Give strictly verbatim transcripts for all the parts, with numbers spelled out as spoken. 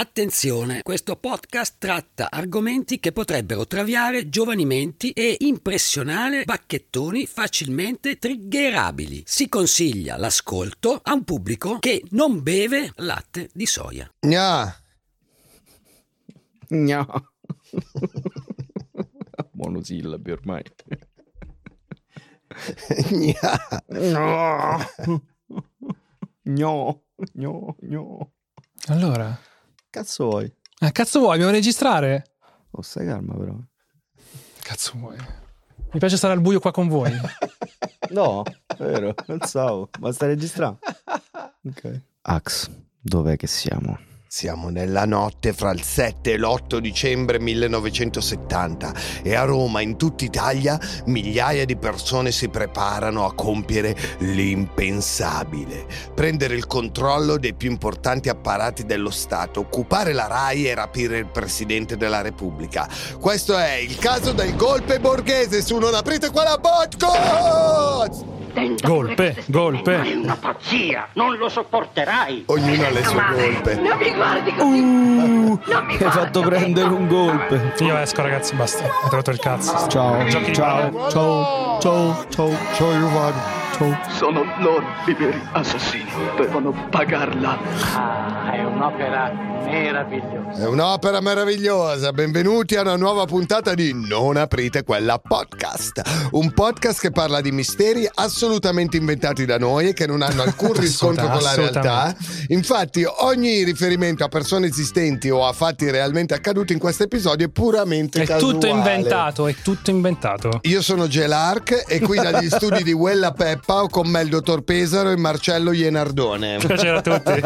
Attenzione, questo podcast tratta argomenti che potrebbero traviare giovani menti e impressionare bacchettoni facilmente triggerabili. Si consiglia l'ascolto a un pubblico che non beve latte di soia. No. No. Monosillabi ormai. No. No. No. No. Allora, cazzo vuoi? Ah, cazzo vuoi? Dobbiamo registrare? Oh, stai calma però. Cazzo vuoi? Mi piace stare al buio qua con voi. No, vero, pensavo. Ma stai registrando? Ok. Ax, dov'è che siamo? Siamo nella notte fra il sette e l'otto dicembre millenovecentosettanta e a Roma, in tutta Italia, migliaia di persone si preparano a compiere l'impensabile: prendere il controllo dei più importanti apparati dello Stato, occupare la RAI e rapire il Presidente della Repubblica. Questo è il caso del golpe Borghese su Non aprite quella botco! Golpe, golpe. Ma è una pazzia, non lo sopporterai. Ognuno ha le sue colpe. Non mi guardi così. Uh, non mi hai guardi, fatto prendere un golpe. Io esco, ragazzi, basta. Ho trovato il cazzo. Ciao, ciao, ciao, ciao, ciao, ciao, ciao, io vado. Ciao. Sono loro i veri assassini. Devono pagarla. Ah, è un'opera meravigliosa. È un'opera meravigliosa. Benvenuti a una nuova puntata di Non aprite quella podcast. Un podcast che parla di misteri assolutamente assolutamente inventati da noi e che non hanno alcun riscontro con la realtà. Infatti ogni riferimento a persone esistenti o a fatti realmente accaduti in questo episodio è puramente è casuale. Tutto inventato, è tutto inventato. Io sono Gelarc e qui dagli studi di Wella Peppa ho con me il dottor Pesaro e Marcello Ienardone. Piacere a tutti.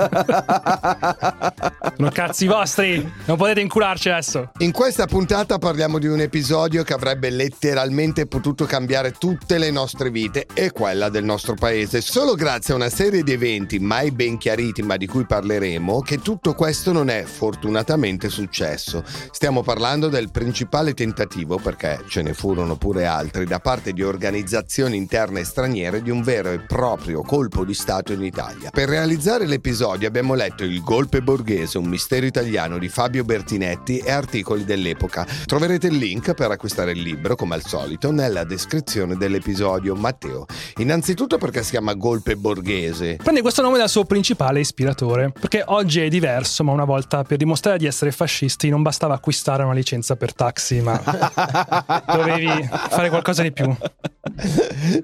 Sono cazzi vostri, non potete incularci adesso. In questa puntata parliamo di un episodio che avrebbe letteralmente potuto cambiare tutte le nostre vite e quella del nostro paese. Solo grazie a una serie di eventi mai ben chiariti, ma di cui parleremo, che tutto questo non è fortunatamente successo. Stiamo parlando del principale tentativo, perché ce ne furono pure altri, da parte di organizzazioni interne e straniere, di un vero e proprio colpo di Stato in Italia. Per realizzare l'episodio abbiamo letto Il golpe Borghese, un mistero italiano di Fabio Bertinetti e articoli dell'epoca. Troverete il link per acquistare il libro, come al solito, nella descrizione dell'episodio. Matteo, innanzitutto perché si chiama Golpe Borghese? Prende questo nome dal suo principale ispiratore, perché oggi è diverso, ma una volta per dimostrare di essere fascisti non bastava acquistare una licenza per taxi, ma dovevi fare qualcosa di più.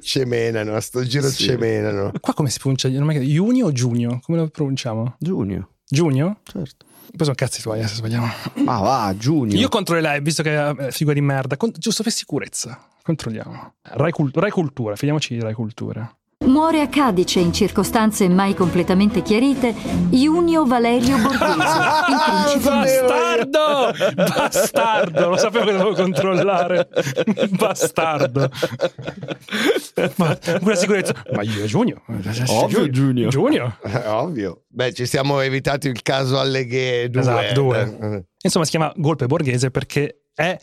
Cemenano, a sto giro sì. Cemenano. Qua come si pronuncia? Junio o Giugno? Come lo pronunciamo? Giugno. Giugno? Certo. Poi sono cazzi tuoi, se sbagliamo. Ma va, Giugno. Io controllerei, visto che è figura di merda, con, giusto per sicurezza. Controlliamo. Rai, cult- Rai Cultura, fidiamoci di Rai Cultura. Muore a Cadice, in circostanze mai completamente chiarite, Junio Valerio Borghese, il principe. Bastardo! Bastardo! Lo sapevo che dovevo controllare. Bastardo. Ma pure sicurezza. Ma io Junio. Ovvio Junio. Junio. Ovvio. Beh, ci siamo evitati il caso Alleghe due. Esatto, due. Insomma, si chiama Golpe Borghese perché è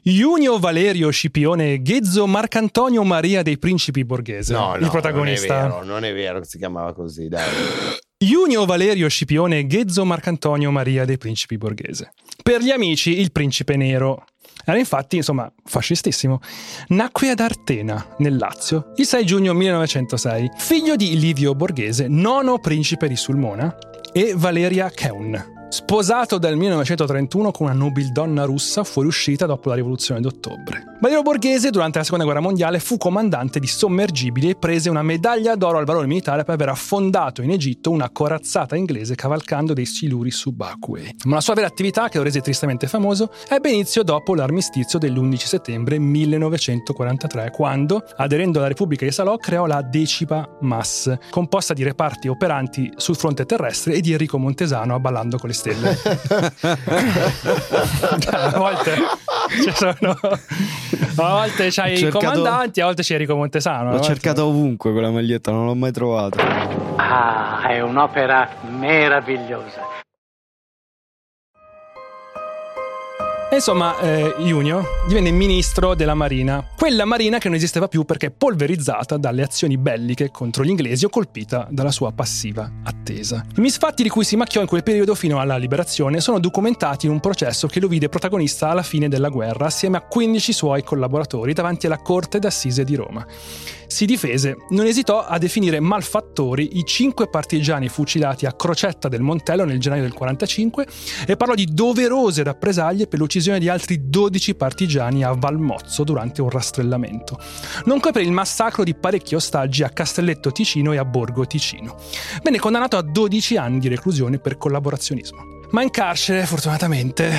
Junio Valerio Scipione Ghezzo Marcantonio Maria dei Principi Borghese, no, no, il protagonista. Non è vero, non è vero che si chiamava così, dai. Junio Valerio Scipione Ghezzo Marcantonio Maria dei Principi Borghese. Per gli amici, il Principe Nero. Era infatti, insomma, fascistissimo. Nacque ad Artena, nel Lazio, il sei giugno millenovecentosei, figlio di Livio Borghese, nono principe di Sulmona, e Valeria Cheun. Sposato dal millenovecentotrentuno con una nobildonna russa fuoriuscita dopo la rivoluzione d'ottobre. Valerio Borghese durante la seconda guerra mondiale fu comandante di sommergibili e prese una medaglia d'oro al valore militare per aver affondato in Egitto una corazzata inglese cavalcando dei siluri subacquei. Ma la sua vera attività, che lo rese tristemente famoso, ebbe inizio dopo l'armistizio dell'undici settembre millenovecentoquarantatré, quando, aderendo alla Repubblica di Salò, creò la Decima Mas, composta di reparti operanti sul fronte terrestre e di Enrico Montesano abballando con le stelle. A volte ci sono, a volte c'hai cercato... i comandanti, a volte c'è Enrico Montesano. L'ho cercata ovunque quella maglietta, non l'ho mai trovata. Ah, è un'opera meravigliosa. E Insomma, eh, Junio divenne ministro della Marina, quella Marina che non esisteva più perché polverizzata dalle azioni belliche contro gli inglesi o colpita dalla sua passiva attesa. I misfatti di cui si macchiò in quel periodo fino alla liberazione sono documentati in un processo che lo vide protagonista alla fine della guerra assieme a quindici suoi collaboratori davanti alla Corte d'Assise di Roma. Si difese, non esitò a definire malfattori i cinque partigiani fucilati a Crocetta del Montello nel gennaio del quarantacinque e parlò di doverose rappresaglie per l'uccisione di altri dodici partigiani a Valmozzo durante un rastrellamento, nonché per il massacro di parecchi ostaggi a Castelletto Ticino e a Borgo Ticino. Venne condannato a dodici anni di reclusione per collaborazionismo. Ma in carcere, fortunatamente,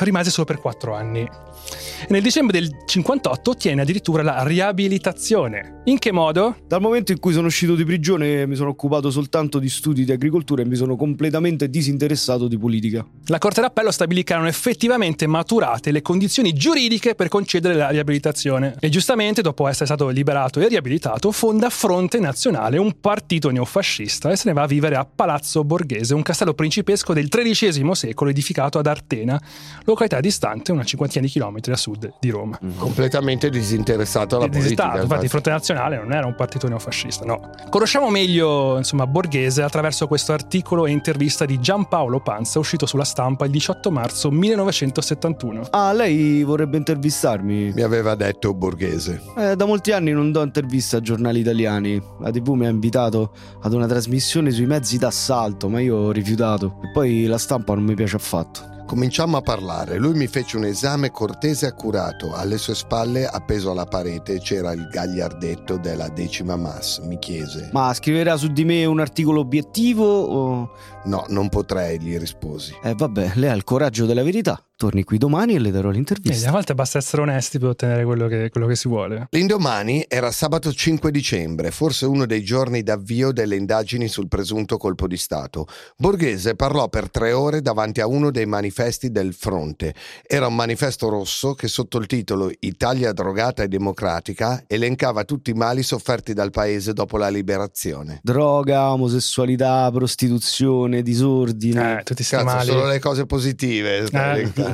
rimase solo per quattro anni. E nel dicembre del cinquantotto ottiene addirittura la riabilitazione. In che modo? Dal momento in cui sono uscito di prigione mi sono occupato soltanto di studi di agricoltura e mi sono completamente disinteressato di politica. La Corte d'Appello stabilì che erano effettivamente maturate le condizioni giuridiche per concedere la riabilitazione. E giustamente, dopo essere stato liberato e riabilitato, fonda Fronte Nazionale, un partito neofascista, e se ne va a vivere a Palazzo Borghese, un castello principesco del tredicesimo secolo edificato ad Artena, località distante una cinquantina di chilometri a sud di Roma. Completamente disinteressato alla politica. Infatti il Fronte Nazionale non era un partito neofascista, no. Conosciamo meglio, insomma, Borghese attraverso questo articolo e intervista di Giampaolo Panza uscito sulla Stampa il diciotto marzo millenovecentosettantuno. Ah, lei vorrebbe intervistarmi? Mi aveva detto Borghese. Eh, da molti anni non do interviste a giornali italiani. La tivù mi ha invitato ad una trasmissione sui mezzi d'assalto, ma io ho rifiutato. E poi la Stampa non mi piace affatto. Cominciammo a parlare, lui mi fece un esame cortese e accurato, alle sue spalle appeso alla parete c'era il gagliardetto della Decima Mas, mi chiese: ma scriverà su di me un articolo obiettivo o... No, non potrei, gli risposi. Eh vabbè, lei ha il coraggio della verità. Torni qui domani e le darò l'intervista. E a volte basta essere onesti per ottenere quello che, quello che si vuole. L'indomani era sabato cinque dicembre, forse uno dei giorni d'avvio delle indagini sul presunto colpo di Stato. Borghese parlò per tre ore davanti a uno dei manifesti del fronte. Era un manifesto rosso che sotto il titolo Italia drogata e democratica elencava tutti i mali sofferti dal paese dopo la liberazione. Droga, omosessualità, prostituzione, disordine. Eh, tutti sti mali. Solo le cose positive. Eh. Ma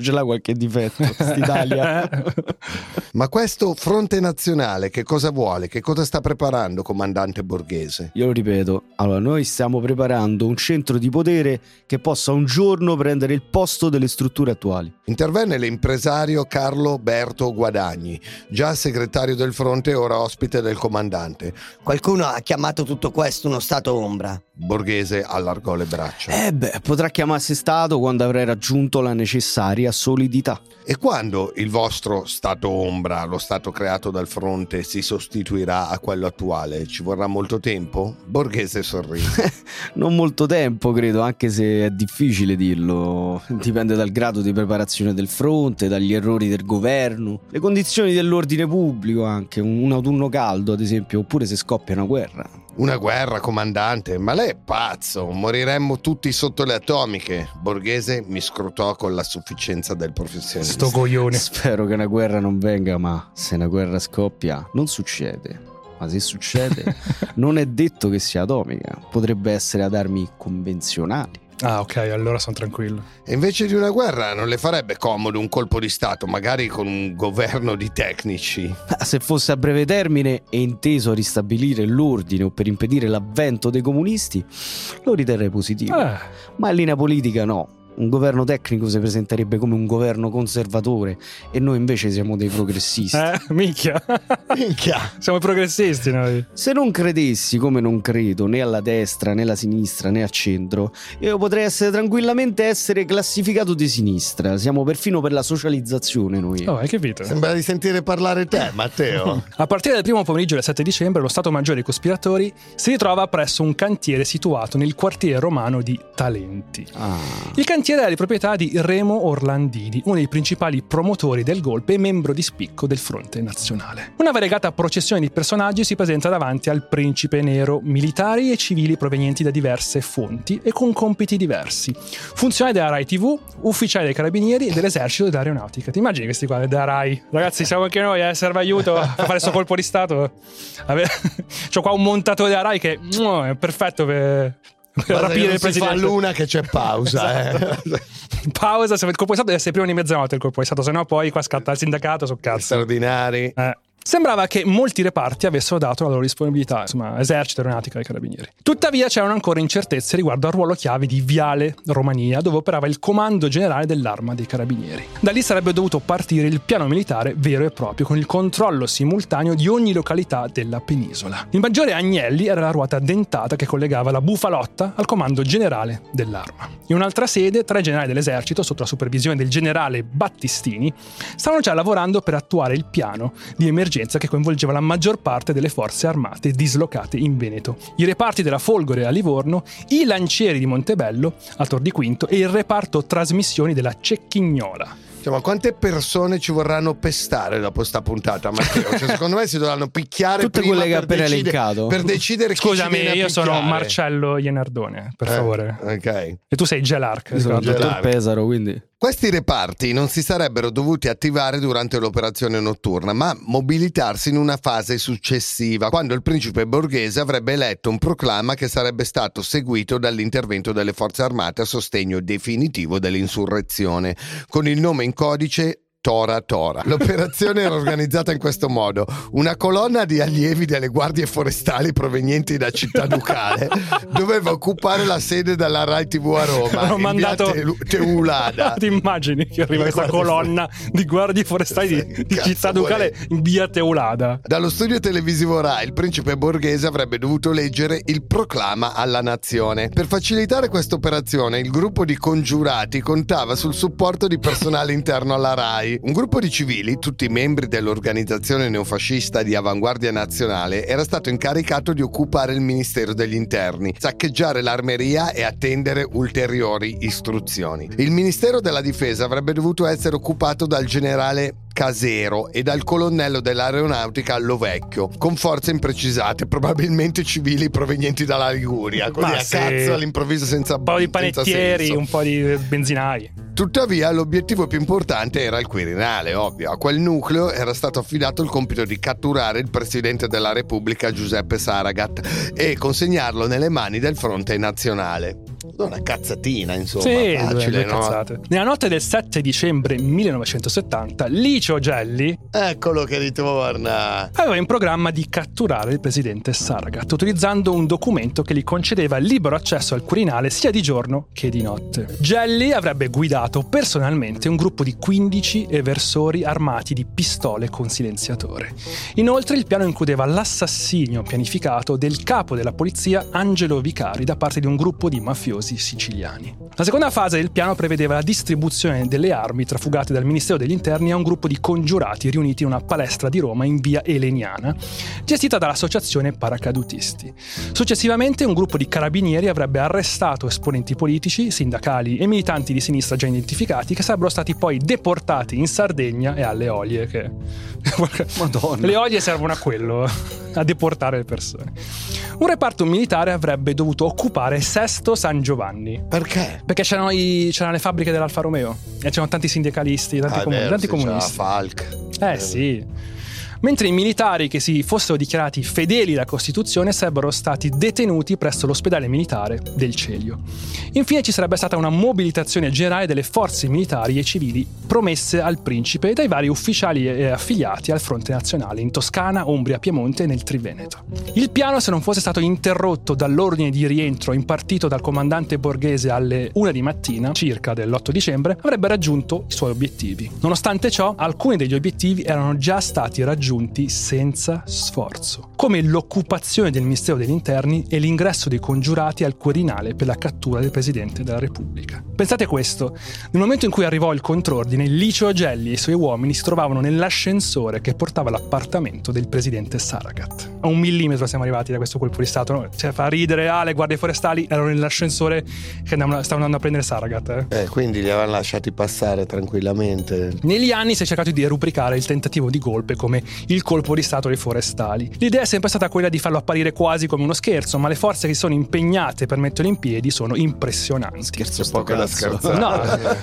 ce l'ha qualche difetto quest'Italia. Ma questo Fronte Nazionale che cosa vuole? Che cosa sta preparando, comandante Borghese? Io lo ripeto, allora noi stiamo preparando un centro di potere che possa un giorno prendere il posto delle strutture attuali. Intervenne l'impresario Carlo Berto Guadagni, già segretario del fronte e ora ospite del comandante. Qualcuno ha chiamato tutto questo uno stato ombra. Borghese allargò le braccia. Eh beh, potrà chiamarsi stato quando avrai raggiunto la necessaria solidità. E quando il vostro stato ombra, lo stato creato dal fronte, si sostituirà a quello attuale, ci vorrà molto tempo? Borghese sorrise. Non molto tempo, credo, anche se è difficile dirlo. Dipende dal grado di preparazione del fronte, dagli errori del governo, le condizioni dell'ordine pubblico, anche un autunno caldo, ad esempio, oppure se scoppia una guerra. Una guerra, comandante? Ma lei è pazzo, moriremmo tutti sotto le atomiche. Borghese mi scrutò con la sufficienza del professionista. Sto coglione. Spero che una guerra non venga, ma se una guerra scoppia non succede. Ma se succede non è detto che sia atomica, potrebbe essere ad armi convenzionali. Ah ok, allora sono tranquillo. E invece di una guerra non le farebbe comodo un colpo di stato, magari con un governo di tecnici? Se fosse a breve termine e inteso a ristabilire l'ordine o per impedire l'avvento dei comunisti, lo riterrei positivo. ah. Ma in linea politica no. Un governo tecnico si presenterebbe come un governo conservatore e noi invece siamo dei progressisti. Eh, minchia. Minchia. Siamo progressisti noi. Se non credessi, come non credo, né alla destra, né alla sinistra, né al centro, io potrei essere tranquillamente essere classificato di sinistra. Siamo perfino per la socializzazione noi. Oh, hai capito? Sembra di sentire parlare te, Matteo. A partire dal primo pomeriggio del sette dicembre, lo Stato Maggiore dei Cospiratori si ritrova presso un cantiere situato nel quartiere romano di Talenti. Ah. Il cantiere era di proprietà di Remo Orlandini, uno dei principali promotori del golpe e membro di spicco del Fronte Nazionale. Una variegata processione di personaggi si presenta davanti al principe nero, militari e civili provenienti da diverse fonti e con compiti diversi. Funzionari della Rai tivù, ufficiali dei carabinieri e dell'esercito e dell'aeronautica. Ti immagini questi qua della Rai? Ragazzi, siamo anche noi, eh? Serve aiuto a fare questo colpo di stato. Vabbè. C'ho qua un montatore della Rai che è perfetto per... rapire il presidente. Si fa l'una che c'è pausa. Esatto. eh. Pausa, il colpo di Stato deve essere prima di mezzanotte, il colpo di Stato, se no poi qua scatta il sindacato, so cazzo. Straordinari. Eh. Sembrava che molti reparti avessero dato la loro disponibilità, insomma, esercito, aeronautica e carabinieri. Tuttavia c'erano ancora incertezze riguardo al ruolo chiave di Viale Romania, dove operava il comando generale dell'arma dei carabinieri. Da lì sarebbe dovuto partire il piano militare vero e proprio, con il controllo simultaneo di ogni località della penisola. Il maggiore Agnelli era la ruota dentata che collegava la Bufalotta al comando generale dell'arma. In un'altra sede, tre generali dell'esercito, sotto la supervisione del generale Battistini, stavano già lavorando per attuare il piano di emergenza che coinvolgeva la maggior parte delle forze armate dislocate in Veneto, i reparti della Folgore a Livorno, i lancieri di Montebello a Tor di Quinto e il reparto trasmissioni della Cecchignola. Ma quante persone ci vorranno pestare dopo sta puntata, Matteo? Cioè, secondo me si dovranno picchiare tutte prima quelle che per, decide, per decidere. Scusami, chi ci viene io sono Marcello Ienardone, per eh, favore. Ok. E tu sei Gelarc. Io sono Dottor Pesaro, quindi. Questi reparti non si sarebbero dovuti attivare durante l'operazione notturna, ma mobilitarsi in una fase successiva, quando il principe Borghese avrebbe eletto un proclama che sarebbe stato seguito dall'intervento delle forze armate a sostegno definitivo dell'insurrezione, con il nome in codice Tora Tora. L'operazione era organizzata in questo modo: una colonna di allievi delle guardie forestali provenienti da Città Ducale doveva occupare la sede della Rai T V a Roma. Hanno mandato Via Teulada. Ti immagini che arriva questa colonna for... di guardie forestali di, di Città Ducale in Via Teulada? Dallo studio televisivo Rai il principe Borghese avrebbe dovuto leggere il proclama alla nazione. Per facilitare questa operazione il gruppo di congiurati contava sul supporto di personale interno alla Rai. Un gruppo di civili, tutti membri dell'organizzazione neofascista di Avanguardia Nazionale, era stato incaricato di occupare il Ministero degli Interni, saccheggiare l'armeria e attendere ulteriori istruzioni. Il Ministero della Difesa avrebbe dovuto essere occupato dal generale Casero e dal colonnello dell'aeronautica Lovecchio, con forze imprecisate, probabilmente civili provenienti dalla Liguria, così a cazzo all'improvviso senza un po' di panettieri, un po' di benzinai. Tuttavia l'obiettivo più importante era il Quirinale, ovvio. A quel nucleo era stato affidato il compito di catturare il presidente della Repubblica Giuseppe Saragat e consegnarlo nelle mani del Fronte Nazionale. Una cazzatina, insomma, sì, facile, no? Nella notte del sette dicembre millenovecentosettanta Licio Gelli, eccolo che ritorna, aveva in programma di catturare il presidente Saragat utilizzando un documento che gli concedeva libero accesso al Quirinale sia di giorno che di notte. Gelli avrebbe guidato personalmente un gruppo di quindici eversori armati di pistole con silenziatore. Inoltre il piano includeva l'assassinio pianificato del capo della polizia Angelo Vicari da parte di un gruppo di mafiosi siciliani. La seconda fase del piano prevedeva la distribuzione delle armi trafugate dal Ministero degli Interni a un gruppo di congiurati riuniti in una palestra di Roma in via Eleniana, gestita dall'associazione paracadutisti. Successivamente un gruppo di carabinieri avrebbe arrestato esponenti politici, sindacali e militanti di sinistra già identificati, che sarebbero stati poi deportati in Sardegna e alle Olie, che Madonna. Le Olie servono a quello, a deportare le persone. Un reparto militare avrebbe dovuto occupare Sesto San Giovanni. Perché? Perché c'erano, i, c'erano le fabbriche dell'Alfa Romeo e c'erano tanti sindacalisti, tanti, ah, comun- vero, tanti comunisti. Falk. Eh, eh sì. Mentre i militari che si fossero dichiarati fedeli alla Costituzione sarebbero stati detenuti presso l'ospedale militare del Celio. Infine ci sarebbe stata una mobilitazione generale delle forze militari e civili promesse al principe dai vari ufficiali e affiliati al Fronte Nazionale in Toscana, Umbria, Piemonte e nel Triveneto. Il piano, se non fosse stato interrotto dall'ordine di rientro impartito dal comandante Borghese alle una di mattina circa dell'otto dicembre, avrebbe raggiunto i suoi obiettivi. Nonostante ciò, alcuni degli obiettivi erano già stati raggiunti senza sforzo, come l'occupazione del Ministero degli Interni e l'ingresso dei congiurati al Quirinale per la cattura del Presidente della Repubblica. Pensate questo: nel momento in cui arrivò il contrordine, Licio Gelli e i suoi uomini si trovavano nell'ascensore che portava all'appartamento del Presidente Saragat. A un millimetro siamo arrivati da questo colpo di Stato, no? Cioè, fa ridere, ah, le guardie forestali erano nell'ascensore che andavano, stavano andando a prendere Saragat. Eh. Eh, quindi li avevano lasciati passare tranquillamente. Negli anni si è cercato di rubricare il tentativo di golpe come il colpo di stato dei forestali. L'idea è sempre stata quella di farlo apparire quasi come uno scherzo, ma le forze che si sono impegnate per metterlo in piedi sono impressionanti. Scherzo un po' che la scherzata.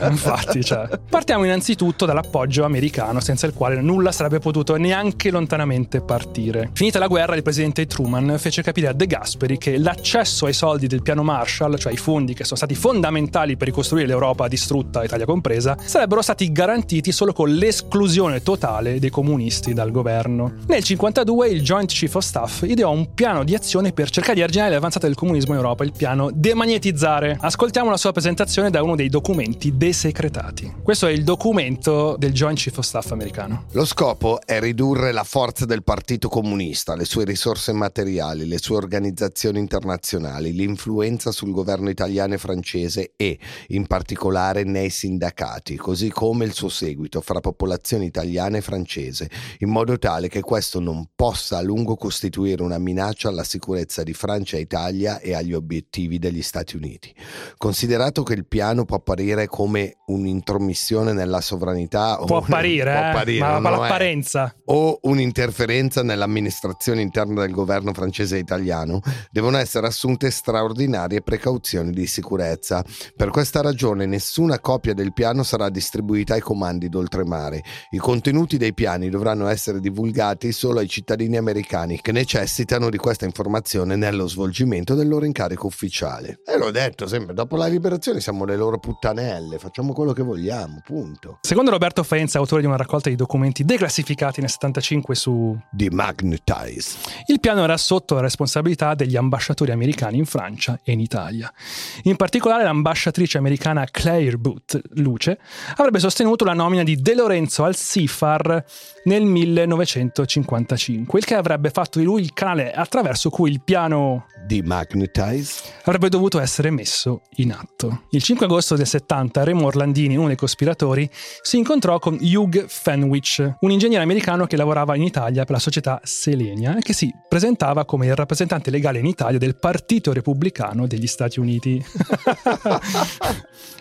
No, infatti. Cioè. Partiamo innanzitutto dall'appoggio americano, senza il quale nulla sarebbe potuto neanche lontanamente partire. Finita la guerra, il presidente Truman fece capire a De Gasperi che l'accesso ai soldi del piano Marshall, cioè i fondi che sono stati fondamentali per ricostruire l'Europa distrutta, Italia compresa, sarebbero stati garantiti solo con l'esclusione totale dei comunisti dal governo. Nel cinquantadue il Joint Chief of Staff ideò un piano di azione per cercare di arginare l'avanzata del comunismo in Europa, il piano Demagnetizzare. Ascoltiamo la sua presentazione da uno dei documenti desecretati. Questo è il documento del Joint Chief of Staff americano. Lo scopo è ridurre la forza del Partito Comunista, le sue risorse materiali, le sue organizzazioni internazionali, l'influenza sul governo italiano e francese e, in particolare, nei sindacati, così come il suo seguito fra popolazione italiana e francese, in modo tale che questo non possa a lungo costituire una minaccia alla sicurezza di Francia e Italia e agli obiettivi degli Stati Uniti. Considerato che il piano può apparire come un'intromissione nella sovranità, può apparire, può apparire eh, ma per l'apparenza, o un'interferenza nell'amministrazione interna del governo francese e italiano, devono essere assunte straordinarie precauzioni di sicurezza. Per questa ragione nessuna copia del piano sarà distribuita ai comandi d'oltremare. I contenuti dei piani dovranno essere divulgati solo ai cittadini americani che necessitano di questa informazione nello svolgimento del loro incarico ufficiale. E l'ho detto sempre, dopo la liberazione siamo le loro puttanelle, facciamo quello che vogliamo, punto. Secondo Roberto Faenza, autore di una raccolta di documenti declassificati nel settantacinque su The Magnetize, il piano era sotto la responsabilità degli ambasciatori americani in Francia e in Italia. In particolare l'ambasciatrice americana Claire Booth Luce avrebbe sostenuto la nomina di De Lorenzo al S I F A R nel millenovecentocinquantacinque, il che avrebbe fatto di lui il canale attraverso cui il piano Demagnetize avrebbe dovuto essere messo in atto. Il cinque agosto del settanta Remo Orlandini, uno dei cospiratori, si incontrò con Hugh Fenwick, un ingegnere americano che lavorava in Italia per la società Selenia e che si presentava come il rappresentante legale in Italia del Partito Repubblicano degli Stati Uniti.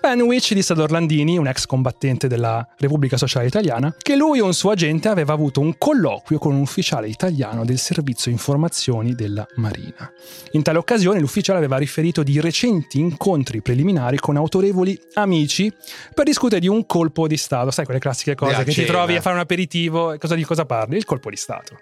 Fenwick disse ad Orlandini, un ex combattente della Repubblica Sociale Italiana, che lui e un suo agente aveva avuto un colloquio con un ufficiale italiano del servizio informazioni della Marina. In tale occasione l'ufficiale aveva riferito di recenti incontri preliminari con autorevoli amici per discutere di un colpo di Stato. Sai quelle classiche cose che cena. Ti trovi a fare un aperitivo e cosa, di cosa parli? Il colpo di Stato.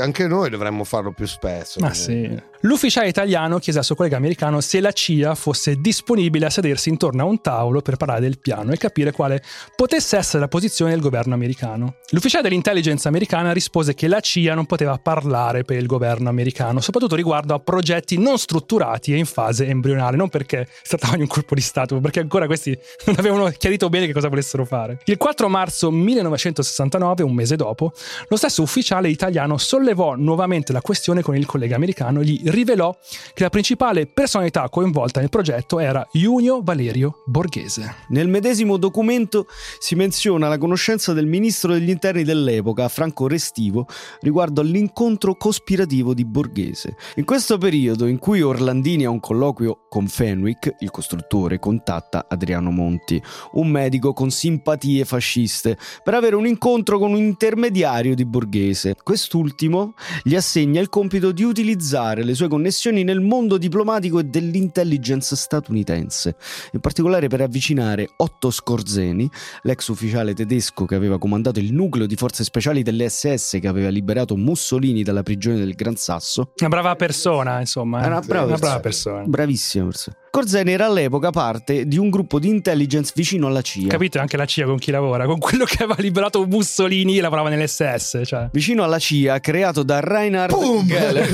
Anche noi dovremmo farlo più spesso. Ma ah, sì. L'ufficiale italiano chiese al suo collega americano se la C I A fosse disponibile a sedersi intorno a un tavolo per parlare del piano e capire quale potesse essere la posizione del governo americano. L'ufficiale dell'intelligence americana rispose che la C I A non poteva parlare per il governo americano, soprattutto riguardo a progetti non strutturati e in fase embrionale, non perché si trattava di un colpo di Stato, perché ancora questi non avevano chiarito bene che cosa volessero fare. Il quattro marzo millenovecentosessantanove, un mese dopo, lo stesso ufficiale italiano sollevò nuovamente la questione con il collega americano e gli rivelò che la principale personalità coinvolta nel progetto era Junio Valerio Borghese. Nel medesimo documento si menziona la conoscenza del ministro degli interni dell'epoca, Franco Restivo, riguardo all'incontro cospirativo di Borghese. In questo periodo in cui Orlandini ha un colloquio con Fenwick, il costruttore contatta Adriano Monti, un medico con simpatie fasciste, per avere un incontro con un intermediario di Borghese. Quest'ultimo gli assegna il compito di utilizzare le sue connessioni nel mondo diplomatico e dell'intelligence statunitense, in particolare per avvicinare Otto Skorzeny, l'ex ufficiale tedesco che aveva comandato il nucleo di forze speciali delle S S che aveva liberato Mussolini dalla prigione del Gran Sasso. Una brava persona, insomma. È una brava, una brava persona. persona. Bravissima persona. Skorzeny era all'epoca parte di un gruppo di intelligence vicino alla C I A. Capito anche la C I A con chi lavora, con quello che aveva liberato Mussolini e lavorava nell'S S. Cioè. Vicino alla C I A, creato da Reinhard Gehlen.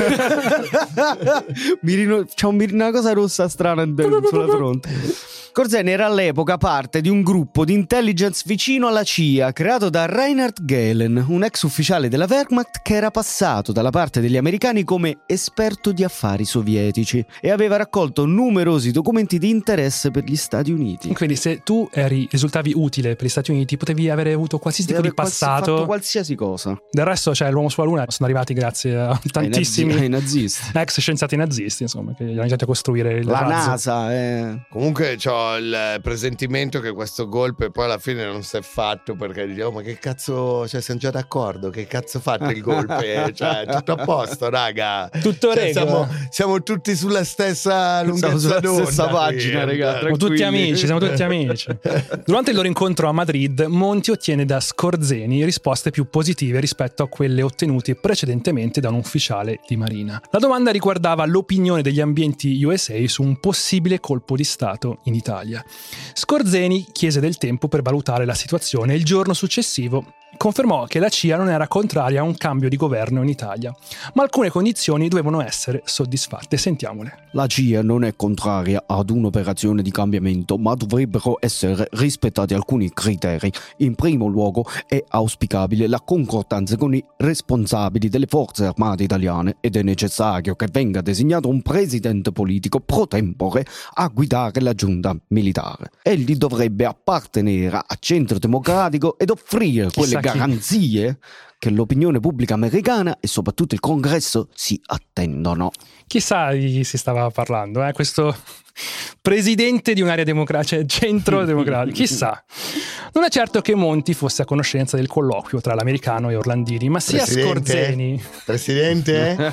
Mirino, c'è un, una cosa rossa strana sulla fronte. Skorzeny era all'epoca parte di un gruppo di intelligence vicino alla C I A, creato da Reinhard Gehlen, un ex ufficiale della Wehrmacht che era passato dalla parte degli americani come esperto di affari sovietici e aveva raccolto numerosi documenti di interesse per gli Stati Uniti. Quindi se tu eri, risultavi utile per gli Stati Uniti, potevi avere avuto qualsiasi tipo di passato, fatto qualsiasi cosa. Del resto, cioè, l'uomo sulla luna sono arrivati grazie a tantissimi ai nazisti, ex scienziati nazisti, insomma, che gli hanno aiutato a costruire il la razzo. NASA eh. Comunque, cioè, ho il presentimento che questo golpe poi alla fine non si è fatto, perché dicevo, oh, ma che cazzo, cioè siamo già d'accordo, che cazzo fate il golpe, cioè tutto a posto raga, tutto cioè, siamo, siamo tutti sulla stessa lunghezza, sulla d'onda, stessa pagina raga, siamo tutti amici, siamo tutti amici. Durante il loro incontro a Madrid, Monti ottiene da Skorzeny risposte più positive rispetto a quelle ottenute precedentemente da un ufficiale di marina. La domanda riguardava l'opinione degli ambienti U S A su un possibile colpo di stato in Italia. Skorzeny chiese del tempo per valutare la situazione e il giorno successivo confermò che la C I A non era contraria a un cambio di governo in Italia, ma alcune condizioni dovevano essere soddisfatte. Sentiamole. La C I A non è contraria ad un'operazione di cambiamento, ma dovrebbero essere rispettati alcuni criteri. In primo luogo è auspicabile la concordanza con i responsabili delle forze armate italiane ed è necessario che venga designato un presidente politico pro tempore a guidare la giunta militare. Egli dovrebbe appartenere a Centro Democratico ed offrire quelle garanzie che l'opinione pubblica americana e soprattutto il Congresso si attendono. Chissà chi si stava parlando, eh? Questo presidente di un'area democratica, cioè centro democratico, chissà. Non è certo che Monti fosse a conoscenza del colloquio tra l'americano e Orlandini, ma sia Skorzeny Presidente?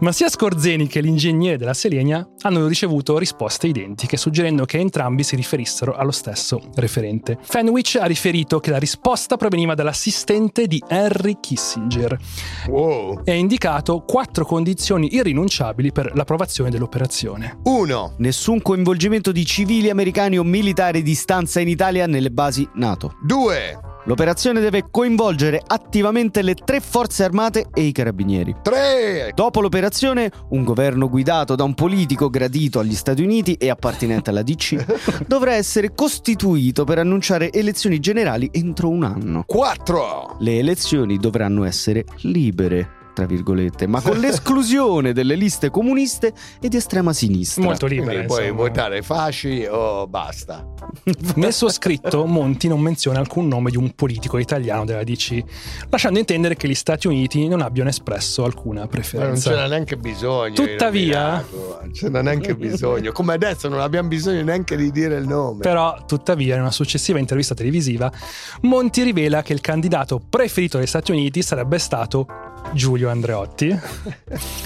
ma sia Skorzeny che l'ingegnere della Selenia hanno ricevuto risposte identiche, suggerendo che entrambi si riferissero allo stesso referente. Fenwick ha riferito che la risposta proveniva dall'assistente di Henry Kissinger. Wow. E ha indicato quattro condizioni irrinunciabili per l'approvazione dell'operazione. Uno. Nessun coinvolgimento di civili americani o militari di stanza in Italia nelle basi NATO. Due. L'operazione deve coinvolgere attivamente le tre forze armate e i carabinieri. Tre. Dopo l'operazione, un governo guidato da un politico gradito agli Stati Uniti e appartenente alla D C dovrà essere costituito per annunciare elezioni generali entro un anno. Quattro. Le elezioni dovranno essere libere, tra virgolette, ma con l'esclusione delle liste comuniste e di estrema sinistra. Molto libera. Puoi votare fasci o basta. Nel suo scritto Monti non menziona alcun nome di un politico italiano della D C, lasciando intendere che gli Stati Uniti non abbiano espresso alcuna preferenza. Ma non c'era neanche bisogno. Tuttavia, non c'era neanche bisogno. Come adesso non abbiamo bisogno neanche di dire il nome. Però, tuttavia, in una successiva intervista televisiva, Monti rivela che il candidato preferito degli Stati Uniti sarebbe stato Giulio Andreotti,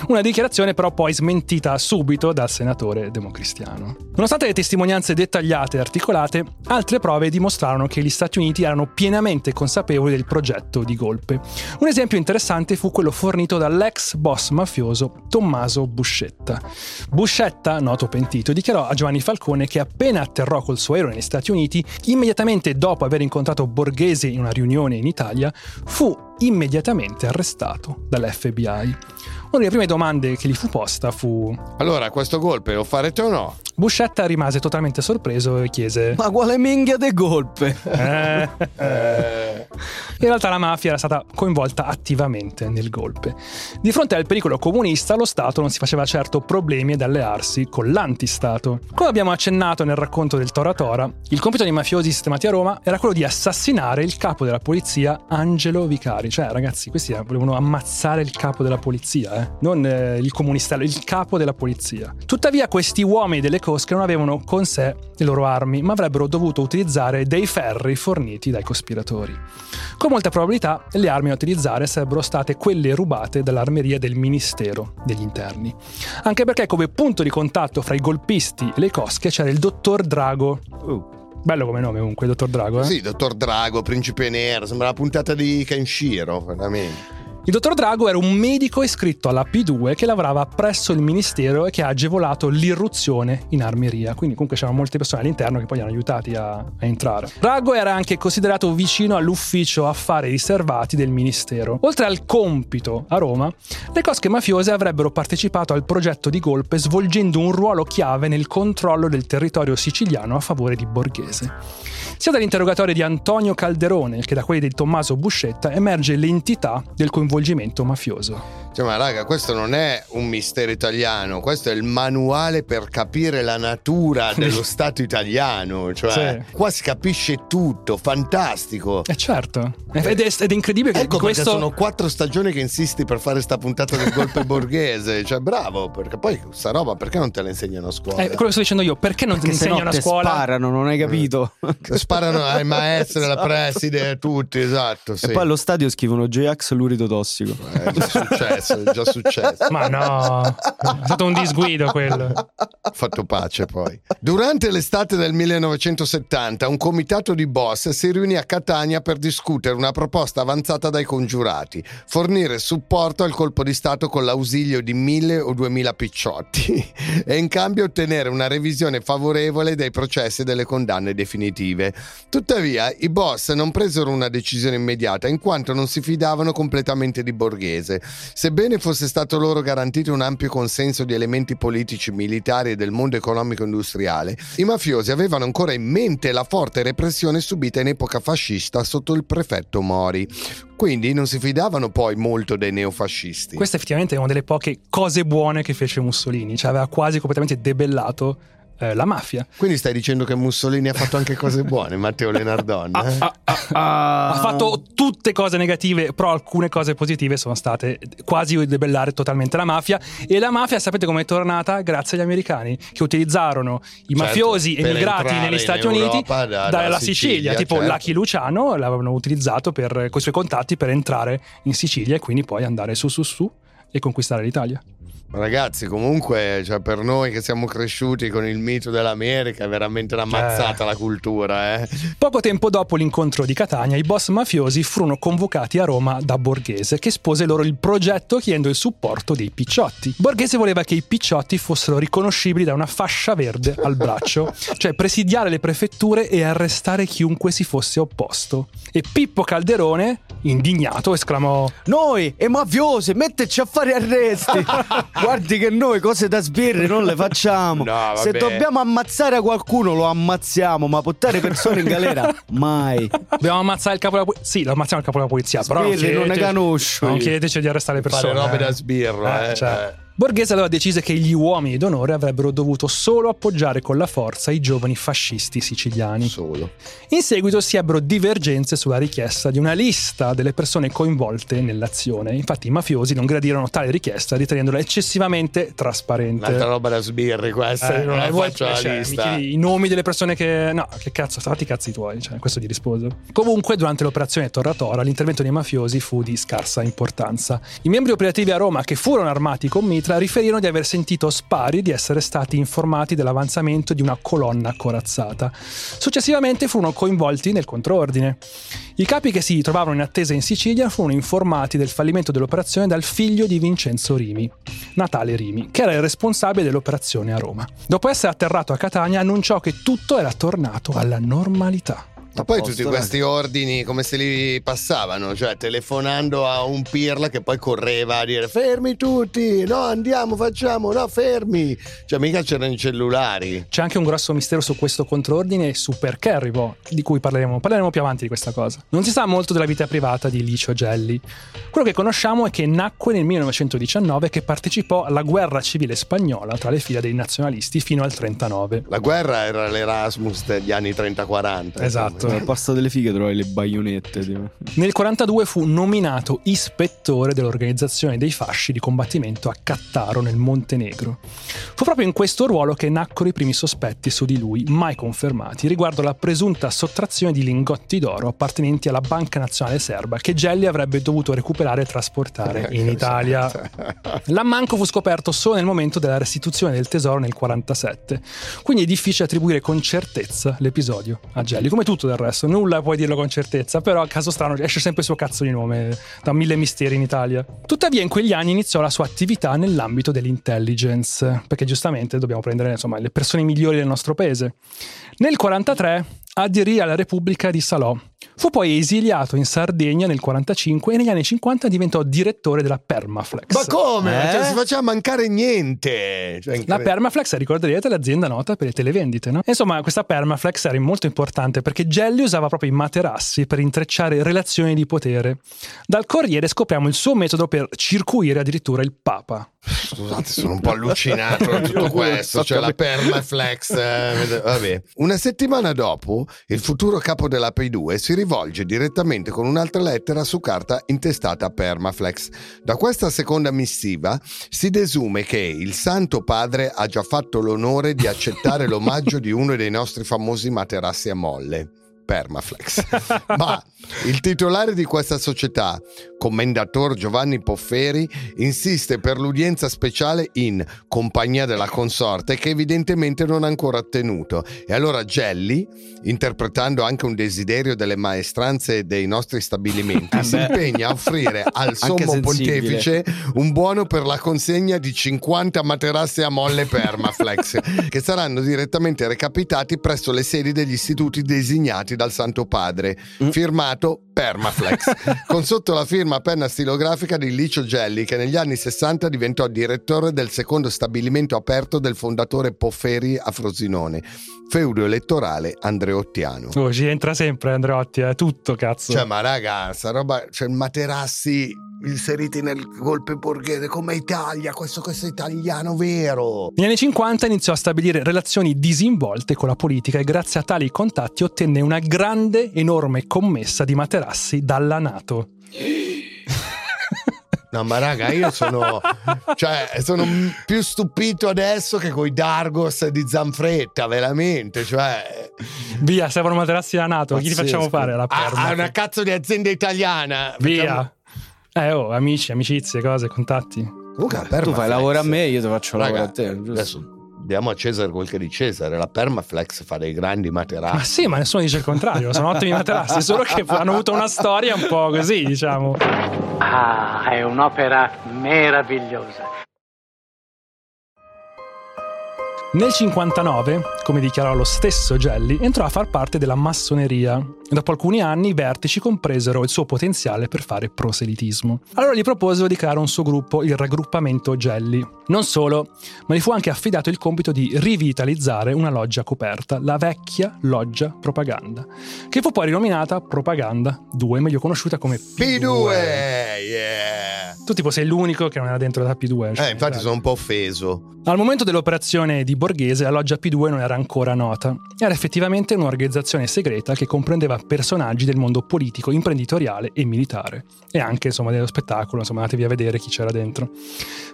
una dichiarazione però poi smentita subito dal senatore democristiano. Nonostante le testimonianze dettagliate e articolate, altre prove dimostrarono che gli Stati Uniti erano pienamente consapevoli del progetto di golpe. Un esempio interessante fu quello fornito dall'ex boss mafioso Tommaso Buscetta. Buscetta, noto pentito, dichiarò a Giovanni Falcone che appena atterrò col suo aereo negli Stati Uniti, immediatamente dopo aver incontrato Borghese in una riunione in Italia, fu immediatamente arrestato dall'F B I. Una delle prime domande che gli fu posta fu: allora, questo golpe lo farete o no? Buscetta rimase totalmente sorpreso e chiese: ma quale minchia de golpe? Eh, eh. In realtà la mafia era stata coinvolta attivamente nel golpe. Di fronte al pericolo comunista, lo Stato non si faceva certo problemi ad allearsi con l'antistato. Come abbiamo accennato nel racconto del Tora Tora, il compito dei mafiosi sistemati a Roma era quello di assassinare il capo della polizia Angelo Vicari. Cioè, ragazzi, questi volevano ammazzare il capo della polizia, eh? Non eh, il comunista, il capo della polizia. Tuttavia questi uomini delle che non avevano con sé le loro armi, ma avrebbero dovuto utilizzare dei ferri forniti dai cospiratori. Con molta probabilità le armi da utilizzare sarebbero state quelle rubate dall'armeria del Ministero degli Interni, anche perché come punto di contatto fra i golpisti e le cosche c'era il dottor Drago. Uh. Bello come nome comunque, dottor Drago, eh? Sì, dottor Drago, principe nero, sembra la puntata di Kenshiro, veramente. Il dottor Drago era un medico iscritto alla P due che lavorava presso il ministero e che ha agevolato l'irruzione in armeria, quindi comunque c'erano molte persone all'interno che poi gli hanno aiutati a, a entrare. Drago era anche considerato vicino all'ufficio affari riservati del ministero. Oltre al compito a Roma, le cosche mafiose avrebbero partecipato al progetto di golpe svolgendo un ruolo chiave nel controllo del territorio siciliano a favore di Borghese. Sia dall'interrogatorio di Antonio Calderone che da quelli di Tommaso Buscetta emerge l'entità del coinvolgimento mafioso. Cioè, ma raga, questo non è un mistero italiano, questo è il manuale per capire la natura dello Stato italiano. Cioè, sì, qua si capisce tutto, fantastico. E eh certo, ed è, ed è incredibile che ecco questo... sono quattro stagioni che insisti per fare sta puntata del golpe borghese. Cioè, bravo, perché poi sta roba perché non te la insegnano a scuola? Eh, quello che sto dicendo io, perché non perché te la insegnano a scuola? Sparano, non hai capito? Sparano ai maestri, esatto, alla preside, tutti, esatto, sì. E poi allo stadio scrivono J-Ax lurido tossico. Eh, è già successo, è già successo. Ma no, è stato un disguido quello. Ho fatto pace poi. Durante l'estate del millenovecentosettanta un comitato di boss si riunì a Catania per discutere una proposta avanzata dai congiurati: fornire supporto al colpo di Stato con l'ausilio di mille o duemila picciotti e in cambio ottenere una revisione favorevole dei processi e delle condanne definitive. Tuttavia i boss non presero una decisione immediata in quanto non si fidavano completamente di Borghese. Sebbene fosse stato loro garantito un ampio consenso di elementi politici, militari e del mondo economico industriale, i mafiosi avevano ancora in mente la forte repressione subita in epoca fascista sotto il prefetto Mori. Quindi non si fidavano poi molto dei neofascisti. Questa effettivamente è una delle poche cose buone che fece Mussolini, cioè aveva quasi completamente debellato eh, la mafia. Quindi stai dicendo che Mussolini ha fatto anche cose buone, Matteo Lenardon? Ah, eh? ah, ah, ah. Ha fatto tutte cose negative, però alcune cose positive sono state quasi debellare totalmente la mafia. E la mafia sapete com'è tornata? Grazie agli americani, che utilizzarono i certo, mafiosi emigrati negli Stati Uniti da, dalla da Sicilia, Sicilia, tipo certo. Lucky Luciano l'avevano utilizzato per, con i suoi contatti per entrare in Sicilia e quindi poi andare su su su e conquistare l'Italia. Ragazzi, comunque, cioè, per noi che siamo cresciuti con il mito dell'America è veramente una mazzata eh. la cultura, eh. Poco tempo dopo l'incontro di Catania, i boss mafiosi furono convocati a Roma da Borghese, che espose loro il progetto chiedendo il supporto dei picciotti. Borghese voleva che i picciotti fossero riconoscibili da una fascia verde al braccio, cioè presidiare le prefetture e arrestare chiunque si fosse opposto. E Pippo Calderone, indignato, esclamò: "Noi e mafiosi, metterci a fare arresti!" Guardi che noi cose da sbirri non le facciamo. No, se dobbiamo ammazzare qualcuno lo ammazziamo, ma portare persone in galera mai. Dobbiamo ammazzare il capo della polizia. Sì, lo ammazziamo il capo della polizia, sbirri, però non, chiedete, non ne conosco. Non chiedeteci di arrestare persone. Fare robe da sbirro, eh, eh, cioè. eh. Borghese aveva deciso che gli uomini d'onore avrebbero dovuto solo appoggiare con la forza i giovani fascisti siciliani. Solo. In seguito si ebbero divergenze sulla richiesta di una lista delle persone coinvolte nell'azione. Infatti i mafiosi non gradirono tale richiesta, ritenendola eccessivamente trasparente. Un'altra roba da sbirri questa, eh, non la faccio la cioè, lista. I nomi delle persone che... No, che cazzo, fatti i cazzi tuoi, cioè, questo gli rispose. Comunque, durante l'operazione Torratora, l'intervento dei mafiosi fu di scarsa importanza. I membri operativi a Roma, che furono armati con mitra, riferirono di aver sentito spari e di essere stati informati dell'avanzamento di una colonna corazzata. Successivamente furono coinvolti nel controordine. I capi che si trovavano in attesa in Sicilia furono informati del fallimento dell'operazione dal figlio di Vincenzo Rimi, Natale Rimi, che era il responsabile dell'operazione a Roma. Dopo essere atterrato a Catania annunciò che tutto era tornato alla normalità. Ma poi tutti questi ordini come se li passavano, cioè telefonando a un pirla che poi correva a dire fermi tutti, no andiamo, facciamo, no fermi, cioè mica c'erano i cellulari. C'è anche un grosso mistero su questo controordine e su perché arrivò, di cui parleremo, parleremo più avanti di questa cosa. Non si sa molto della vita privata di Licio Gelli. Quello che conosciamo è che nacque nel millenovecentodiciannove, che partecipò alla guerra civile spagnola tra le fila dei nazionalisti fino al trentanove. La guerra era l'Erasmus degli anni trenta quaranta. Esatto. Al posto delle fighe trovi le baionette. Tipo. Nel quarantadue fu nominato ispettore dell'organizzazione dei fasci di combattimento a Cattaro nel Montenegro. Fu proprio in questo ruolo che nacquero i primi sospetti su di lui, mai confermati, riguardo la presunta sottrazione di lingotti d'oro appartenenti alla Banca Nazionale Serba che Gelli avrebbe dovuto recuperare e trasportare in Italia. L'ammanco fu scoperto solo nel momento della restituzione del tesoro nel quarantasette, quindi è difficile attribuire con certezza l'episodio a Gelli, come tutto del resto, nulla puoi dirlo con certezza, però a caso strano esce sempre il suo cazzo di nome da mille misteri in Italia. Tuttavia in quegli anni iniziò la sua attività nell'ambito dell'intelligence, perché giustamente dobbiamo prendere insomma le persone migliori del nostro paese. Nel quarantatré aderì alla Repubblica di Salò, Fu poi esiliato in Sardegna nel millenovecentoquarantacinque e negli anni cinquanta diventò direttore della Permaflex. Ma come? Eh? Cioè, si faceva mancare niente. Cioè, la Permaflex, ricorderete, è l'azienda nota per le televendite, no? Insomma, questa Permaflex era molto importante perché Gelli usava proprio i materassi per intrecciare relazioni di potere. Dal Corriere scopriamo il suo metodo per circuire addirittura il Papa. Scusate, sono un po' allucinato da tutto questo, cioè la Permaflex. Eh, vabbè. Una settimana dopo, il futuro capo della P due si rivolge direttamente con un'altra lettera su carta intestata a Permaflex. Da questa seconda missiva si desume che il Santo Padre ha già fatto l'onore di accettare l'omaggio di uno dei nostri famosi materassi a molle, Permaflex. Ma il titolare di questa società, commendator Giovanni Pofferi, insiste per l'udienza speciale in compagnia della consorte, che evidentemente non ha ancora ottenuto. E allora Gelli, interpretando anche un desiderio delle maestranze dei nostri stabilimenti, eh si impegna a offrire al sommo pontefice un buono per la consegna di cinquanta materassi a molle Permaflex che saranno direttamente recapitati presso le sedi degli istituti designati dal Santo Padre, firmato Permaflex, con sotto la firma a penna stilografica di Licio Gelli, che negli anni sessanta diventò direttore del secondo stabilimento aperto del fondatore Pofferi a Frosinone, feudo elettorale andreottiano. Oh, ci entra sempre Andreotti, è tutto, cazzo. Cioè, ma raga, sta roba, cioè materassi inseriti nel golpe borghese, come Italia, questo, questo italiano vero. Negli anni cinquanta iniziò a stabilire relazioni disinvolte con la politica e grazie a tali contatti ottenne una grande, enorme commessa di materassi dalla NATO. No, ma raga, io sono cioè sono più stupito adesso che coi Dargos di Zanfretta, veramente, cioè via, servono materassi alla NATO. Pazzesco. Chi li facciamo fare la Perma? Ah, una cazzo di azienda italiana, via. Facciamo... Eh oh, amici, amicizie, cose, contatti. Comunque, tu fai lavoro a me, io ti faccio lavoro a te, giusto? Adesso diamo a Cesare quel che è di Cesare. La Permaflex fa dei grandi materassi. Ma sì, ma nessuno dice il contrario, sono ottimi materassi, solo che hanno avuto una storia un po' così, diciamo. Ah, è un'opera meravigliosa. Nel cinquantanove, come dichiarò lo stesso Gelli, entrò a far parte della massoneria e dopo alcuni anni i vertici compresero il suo potenziale per fare proselitismo. Allora gli proposero di creare un suo gruppo, il raggruppamento Gelli. Non solo, ma gli fu anche affidato il compito di rivitalizzare una loggia coperta, la vecchia loggia Propaganda, che fu poi rinominata Propaganda Due, meglio conosciuta come P due. P due, yeah! Tu tipo sei l'unico che non era dentro la P due. Cioè, eh, infatti sono un po' offeso. Al momento dell'operazione di Borghese la loggia P due non era ancora nota, era effettivamente un'organizzazione segreta che comprendeva personaggi del mondo politico, imprenditoriale e militare e anche insomma dello spettacolo, insomma andatevi a vedere chi c'era dentro.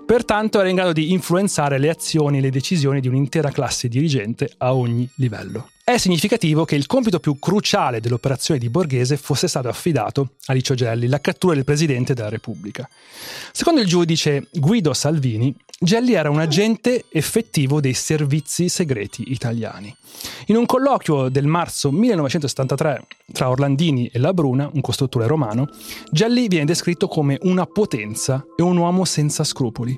Pertanto era in grado di influenzare le azioni e le decisioni di un'intera classe dirigente a ogni livello. È significativo che il compito più cruciale dell'operazione di Borghese fosse stato affidato a Licio Gelli, la cattura del presidente della Repubblica. Secondo il giudice Guido Salvini, Gelli era un agente effettivo dei servizi segreti italiani. In un colloquio del marzo millenovecentosettantatré tra Orlandini e La Bruna, un costruttore romano, Gelli viene descritto come una potenza e un uomo senza scrupoli.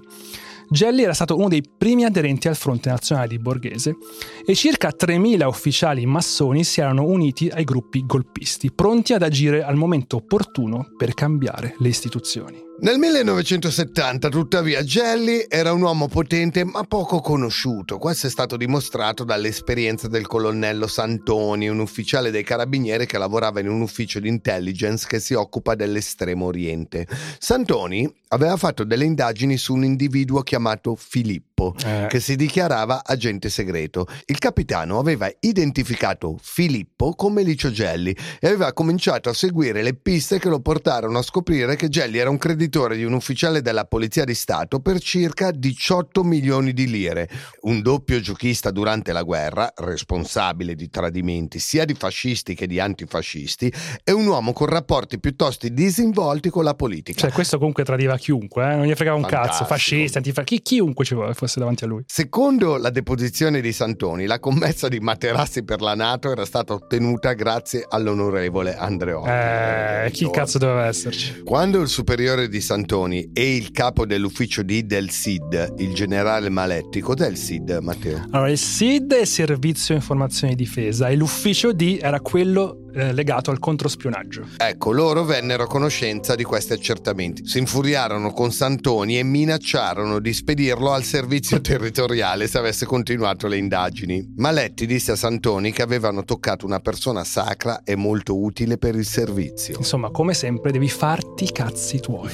Gelli era stato uno dei primi aderenti al Fronte Nazionale di Borghese e circa tremila ufficiali massoni si erano uniti ai gruppi golpisti, pronti ad agire al momento opportuno per cambiare le istituzioni. Nel millenovecentosettanta, tuttavia, Gelli era un uomo potente ma poco conosciuto. Questo è stato dimostrato dall'esperienza del colonnello Santoni, un ufficiale dei carabinieri che lavorava in un ufficio di intelligence che si occupa dell'Estremo Oriente. Santoni aveva fatto delle indagini su un individuo chiamato Filippo, eh. che si dichiarava agente segreto. Il capitano aveva identificato Filippo come Licio Gelli e aveva cominciato a seguire le piste che lo portarono a scoprire che Gelli era un creditore di un ufficiale della Polizia di Stato per circa diciotto milioni di lire, un doppio giochista durante la guerra, responsabile di tradimenti sia di fascisti che di antifascisti, e un uomo con rapporti piuttosto disinvolti con la politica. Cioè questo comunque tradiva chiunque, eh? Non gli fregava un Fantastico. cazzo, fascisti, antifascisti, chiunque ci fosse davanti a lui. Secondo la deposizione di Santoni, la commessa di materassi per la NATO era stata ottenuta grazie all'onorevole Andreotti. Eh, chi cazzo doveva esserci? Quando il superiore di Santoni e il capo dell'ufficio D del S I D, il generale Maletti. Cos'è il S I D, Matteo? Allora, il S I D è Servizio Informazione e Difesa e l'ufficio D era quello eh, legato al controspionaggio. Ecco, loro vennero a conoscenza di questi accertamenti, si infuriarono con Santoni e minacciarono di spedirlo al servizio territoriale se avesse continuato le indagini. Maletti disse a Santoni che avevano toccato una persona sacra e molto utile per il servizio. Insomma, come sempre, devi farti i cazzi tuoi.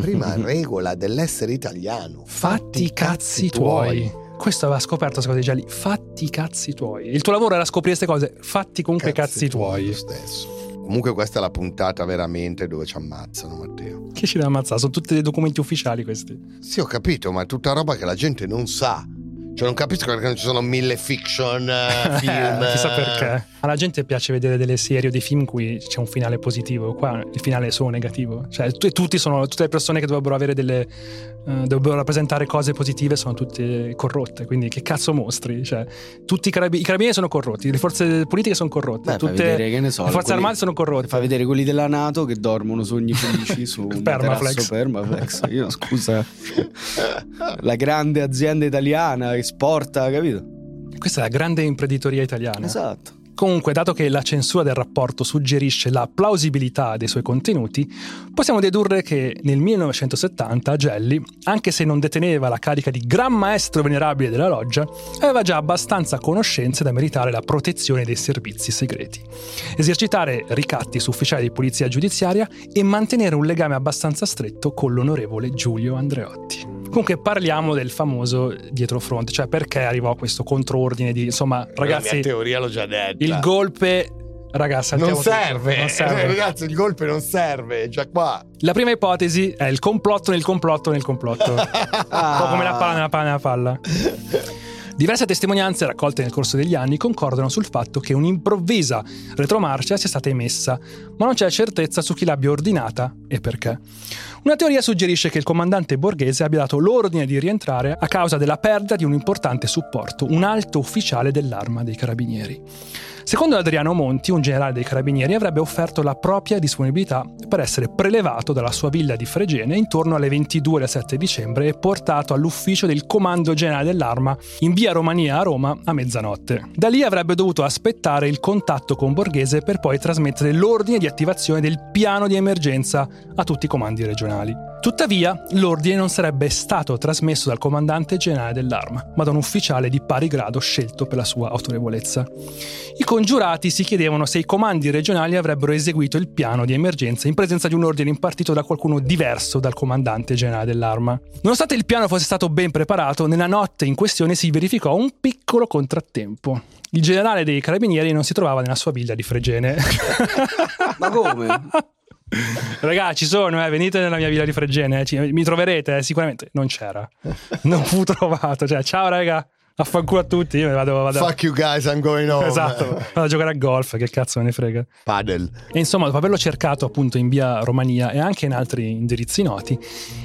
Prima regola dell'essere italiano: fatti i cazzi, cazzi tuoi, tuoi. Questo aveva scoperto questa cosa già lì. Fatti i cazzi tuoi. Il tuo lavoro era scoprire queste cose. Fatti comunque cazzi, cazzi tuoi. Lo stesso. Comunque questa è la puntata veramente dove ci ammazzano, Matteo. Che ci deve ammazzare? Sono tutti dei documenti ufficiali questi. Sì, ho capito, ma è tutta roba che la gente non sa. Cioè non capisco perché non ci sono mille fiction, uh, film. Chissà perché. Alla gente piace vedere delle serie o dei film cui c'è un finale positivo. Qua il finale è solo negativo. Cioè t- tutti sono, tutte le persone che dovrebbero avere delle uh, dovrebbero rappresentare cose positive sono tutte corrotte. Quindi che cazzo mostri? Cioè tutti i, carab- i carabinieri sono corrotti, le forze politiche sono corrotte. Beh, tutte vedere, che ne so, le forze quelli, armate sono corrotte. Fa vedere quelli della NATO che dormono sogni felici su un Permaflex. Permaflex. Io scusa, la grande azienda italiana. Sporta, capito? Questa è la grande imprenditoria italiana. Esatto. Comunque, dato che la censura del rapporto suggerisce la plausibilità dei suoi contenuti, possiamo dedurre che nel millenovecentosettanta Gelli, anche se non deteneva la carica di Gran Maestro Venerabile della Loggia, aveva già abbastanza conoscenze da meritare la protezione dei servizi segreti, esercitare ricatti su ufficiali di polizia giudiziaria e mantenere un legame abbastanza stretto con l'onorevole Giulio Andreotti. Comunque parliamo del famoso dietrofront, cioè perché arrivò questo controordine di, insomma, ragazzi... La mia teoria l'ho già detta. Il golpe... Ragazzi, non serve, non serve. Eh, ragazzi, il golpe non serve, già qua. La prima ipotesi è il complotto nel complotto nel complotto. ah. Un po' come la palla nella palla nella palla. Diverse testimonianze raccolte nel corso degli anni concordano sul fatto che un'improvvisa retromarcia sia stata emessa, ma non c'è certezza su chi l'abbia ordinata e perché. Una teoria suggerisce che il comandante Borghese abbia dato l'ordine di rientrare a causa della perdita di un importante supporto, un alto ufficiale dell'Arma dei Carabinieri. Secondo Adriano Monti, un generale dei Carabinieri avrebbe offerto la propria disponibilità per essere prelevato dalla sua villa di Fregene intorno alle ventidue del sette dicembre e portato all'ufficio del Comando Generale dell'Arma in Via Romania a Roma a mezzanotte. Da lì avrebbe dovuto aspettare il contatto con Borghese per poi trasmettere l'ordine di attivazione del piano di emergenza a tutti i comandi regionali. Tuttavia, l'ordine non sarebbe stato trasmesso dal comandante generale dell'Arma, ma da un ufficiale di pari grado scelto per la sua autorevolezza. I congiurati si chiedevano se i comandi regionali avrebbero eseguito il piano di emergenza in presenza di un ordine impartito da qualcuno diverso dal comandante generale dell'Arma. Nonostante il piano fosse stato ben preparato, nella notte in questione si verificò un piccolo contrattempo. Il generale dei Carabinieri non si trovava nella sua villa di Fregene. Ma come? Ragazzi, ci sono, eh, venite nella mia villa di Fregene, eh, ci, mi troverete, eh, sicuramente. Non c'era, non fu trovato. Cioè, ciao raga, affanculo a tutti, io vado, vado fuck you guys, I'm going home. Esatto, vado a giocare a golf, che cazzo me ne frega. Padel. E insomma, dopo averlo cercato appunto in Via Romania e anche in altri indirizzi noti,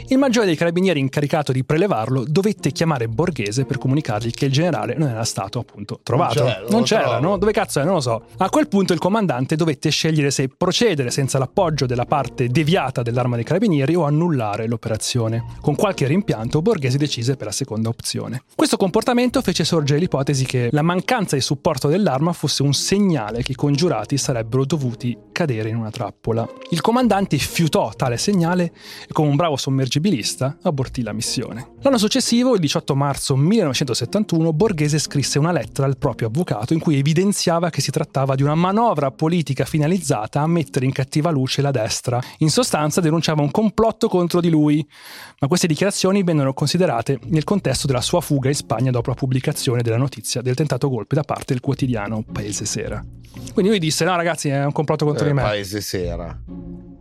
il maggiore dei carabinieri incaricato di prelevarlo dovette chiamare Borghese per comunicargli che il generale non era stato appunto trovato. Non c'era, non c'era no? Dove cazzo è? Non lo so. A quel punto il comandante dovette scegliere se procedere senza l'appoggio della parte deviata dell'Arma dei Carabinieri o annullare l'operazione. Con qualche rimpianto Borghese decise per la seconda opzione. Questo comportamento fece sorgere l'ipotesi che la mancanza di supporto dell'Arma fosse un segnale che i congiurati sarebbero dovuti cadere in una trappola. Il comandante fiutò tale segnale e, come un bravo sommergibilista, abortì la missione. L'anno successivo, il diciotto marzo millenovecentosettantuno, Borghese scrisse una lettera al proprio avvocato in cui evidenziava che si trattava di una manovra politica finalizzata a mettere in cattiva luce la destra. In sostanza denunciava un complotto contro di lui, ma queste dichiarazioni vennero considerate nel contesto della sua fuga in Spagna dopo la pubblicazione della notizia del tentato golpe da parte del quotidiano Paese Sera. Quindi lui disse: no ragazzi, è un complotto contro eh, di me. Paese Sera,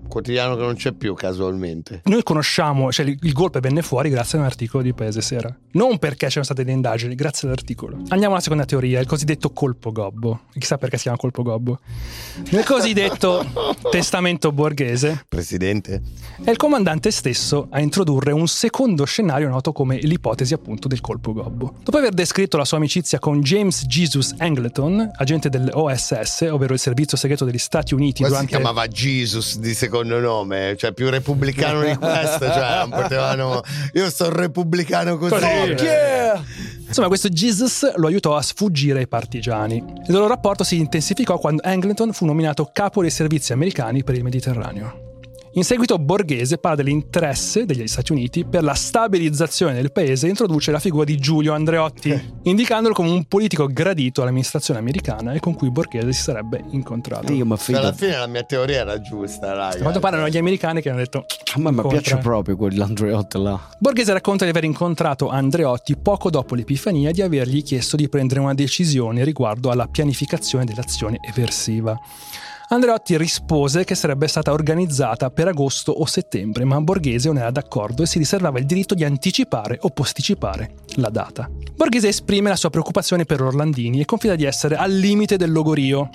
quotidiano che non c'è più casualmente. Noi conosciamo, cioè il golpe venne fuori grazie a un articolo di Paese Sera, non perché c'erano state delle indagini, grazie all'articolo. Andiamo alla seconda teoria, il cosiddetto colpo gobbo. Chissà perché si chiama colpo gobbo. Nel cosiddetto testamento Borghese, presidente, è il comandante stesso a introdurre un secondo scenario noto come l'ipotesi appunto del colpo gobbo. Dopo aver descritto la sua amicizia con James Jesus Angleton, agente dell'O S S, ovvero il servizio segreto degli Stati Uniti, ma durante... si chiamava Jesus di secondo nome, cioè più repubblicano di questo, cioè non potevano. Io sono repubblicano così. Fuck yeah! Insomma, questo Jesus lo aiutò a sfuggire ai partigiani. Il loro rapporto si intensificò quando Angleton fu nominato capo dei servizi americani per il Mediterraneo. In seguito Borghese parla dell'interesse degli Stati Uniti per la stabilizzazione del paese e introduce la figura di Giulio Andreotti, eh. indicandolo come un politico gradito all'amministrazione americana e con cui Borghese si sarebbe incontrato. Dio, ma alla fine la mia teoria era giusta, raga. Quando parlano gli americani che hanno detto ma mi piace proprio quell'Andreotti là. Borghese racconta di aver incontrato Andreotti poco dopo l'Epifania e di avergli chiesto di prendere una decisione riguardo alla pianificazione dell'azione eversiva. Andreotti rispose che sarebbe stata organizzata per agosto o settembre, ma Borghese non era d'accordo e si riservava il diritto di anticipare o posticipare la data. Borghese esprime la sua preoccupazione per Orlandini e confida di essere al limite del logorio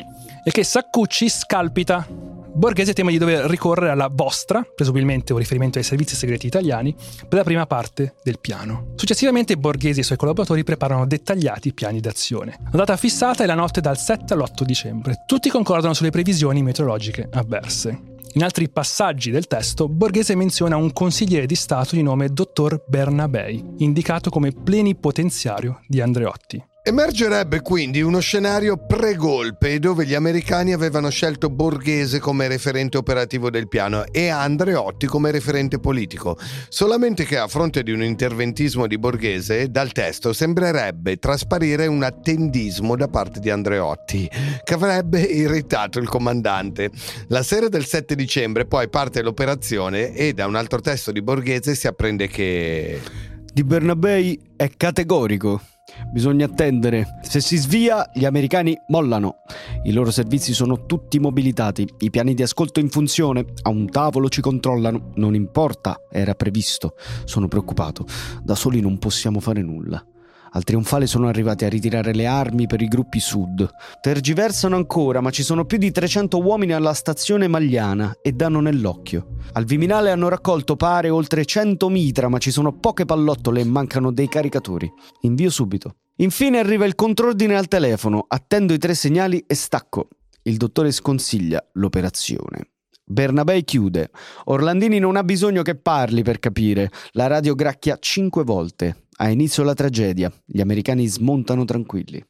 e che Saccucci scalpita. Borghese teme di dover ricorrere alla vostra, presumibilmente un riferimento ai servizi segreti italiani, per la prima parte del piano. Successivamente Borghese e i suoi collaboratori preparano dettagliati piani d'azione. La data fissata è la notte dal sette all'otto dicembre. Tutti concordano sulle previsioni meteorologiche avverse. In altri passaggi del testo, Borghese menziona un consigliere di Stato di nome Dottor Bernabei, indicato come plenipotenziario di Andreotti. Emergerebbe quindi uno scenario pre-golpe dove gli americani avevano scelto Borghese come referente operativo del piano e Andreotti come referente politico, solamente che a fronte di un interventismo di Borghese dal testo sembrerebbe trasparire un attendismo da parte di Andreotti che avrebbe irritato il comandante. La sera del sette dicembre poi parte l'operazione e da un altro testo di Borghese si apprende che Di Bernabei è categorico. Bisogna attendere. Se si svia, gli americani mollano. I loro servizi sono tutti mobilitati, i piani di ascolto in funzione, a un tavolo ci controllano. Non importa, era previsto. Sono preoccupato. Da soli non possiamo fare nulla. Al Trionfale sono arrivati a ritirare le armi per i gruppi sud. Tergiversano ancora, ma ci sono più di trecento uomini alla stazione Magliana e danno nell'occhio. Al Viminale hanno raccolto pare oltre cento mitra, ma ci sono poche pallottole e mancano dei caricatori. Invio subito. Infine arriva il contrordine al telefono, attendo i tre segnali e stacco. Il dottore sconsiglia l'operazione. Bernabei chiude. Orlandini non ha bisogno che parli per capire. La radio gracchia cinque volte. Ha inizio la tragedia. Gli americani smontano tranquilli.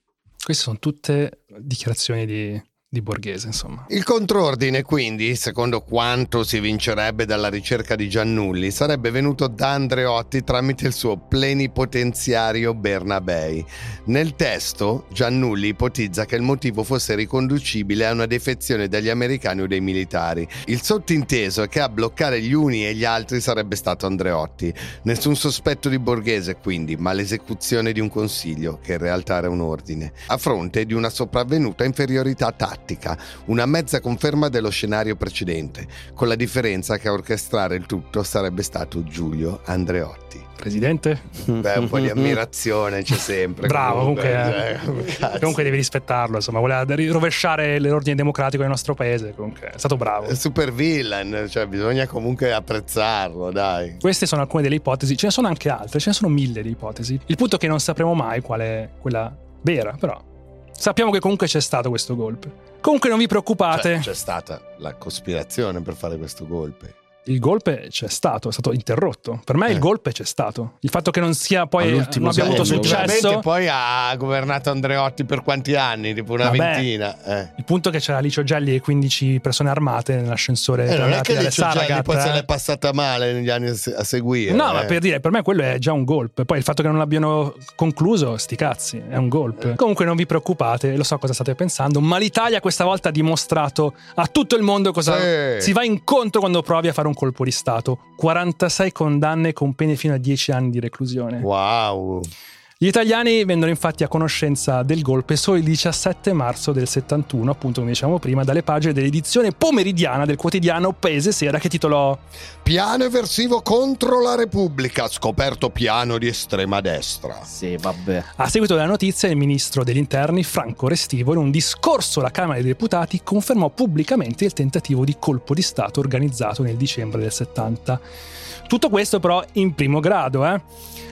Queste sono tutte dichiarazioni di... di Borghese, insomma. Il contrordine, quindi, secondo quanto si vincerebbe dalla ricerca di Giannulli, sarebbe venuto da Andreotti tramite il suo plenipotenziario Bernabei. Nel testo, Giannulli ipotizza che il motivo fosse riconducibile a una defezione dagli americani o dei militari. Il sottinteso è che a bloccare gli uni e gli altri sarebbe stato Andreotti. Nessun sospetto di Borghese, quindi, ma l'esecuzione di un consiglio, che in realtà era un ordine, a fronte di una sopravvenuta inferiorità tattica. Una mezza conferma dello scenario precedente, con la differenza che a orchestrare il tutto sarebbe stato Giulio Andreotti. Presidente? Beh, un po' di ammirazione c'è sempre. Bravo, comunque, comunque, eh. comunque devi rispettarlo, insomma, voleva rovesciare l'ordine democratico nel nostro paese, comunque è stato bravo. Super villain, cioè bisogna comunque apprezzarlo, dai. Queste sono alcune delle ipotesi, ce ne sono anche altre, ce ne sono mille di ipotesi. Il punto è che non sapremo mai qual è quella vera, però sappiamo che comunque c'è stato questo golpe. Comunque non vi preoccupate. Cioè, c'è stata la cospirazione per fare questo golpe. Il golpe c'è stato, è stato interrotto. Per me eh. il golpe c'è stato. Il fatto che non sia poi non abbia avuto successo. Poi ha governato Andreotti per quanti anni? Tipo una Vabbè, ventina. Eh. Il punto è che c'era Licio Gelli e quindici persone armate nell'ascensore. Eh, non è che Licio Gelli poi eh. se l'è passata male negli anni a seguire. No, eh. ma per dire, per me quello è già un golpe. Poi il fatto che non l'abbiano concluso, sti cazzi, è un golpe. Eh. Comunque non vi preoccupate, lo so cosa state pensando, ma l'Italia questa volta ha dimostrato a tutto il mondo cosa eh. si va incontro quando provi a fare un un colpo di Stato. quarantasei condanne con pene fino a dieci anni di reclusione. Wow! Gli italiani vennero infatti a conoscenza del golpe solo il diciassette marzo del settantuno, appunto come dicevamo prima, dalle pagine dell'edizione pomeridiana del quotidiano Paese Sera che titolò Piano eversivo contro la Repubblica, scoperto piano di estrema destra. Sì, vabbè. A seguito della notizia, il ministro degli Interni, Franco Restivo, in un discorso alla Camera dei Deputati confermò pubblicamente il tentativo di colpo di Stato organizzato nel dicembre del settanta. Tutto questo però in primo grado, eh?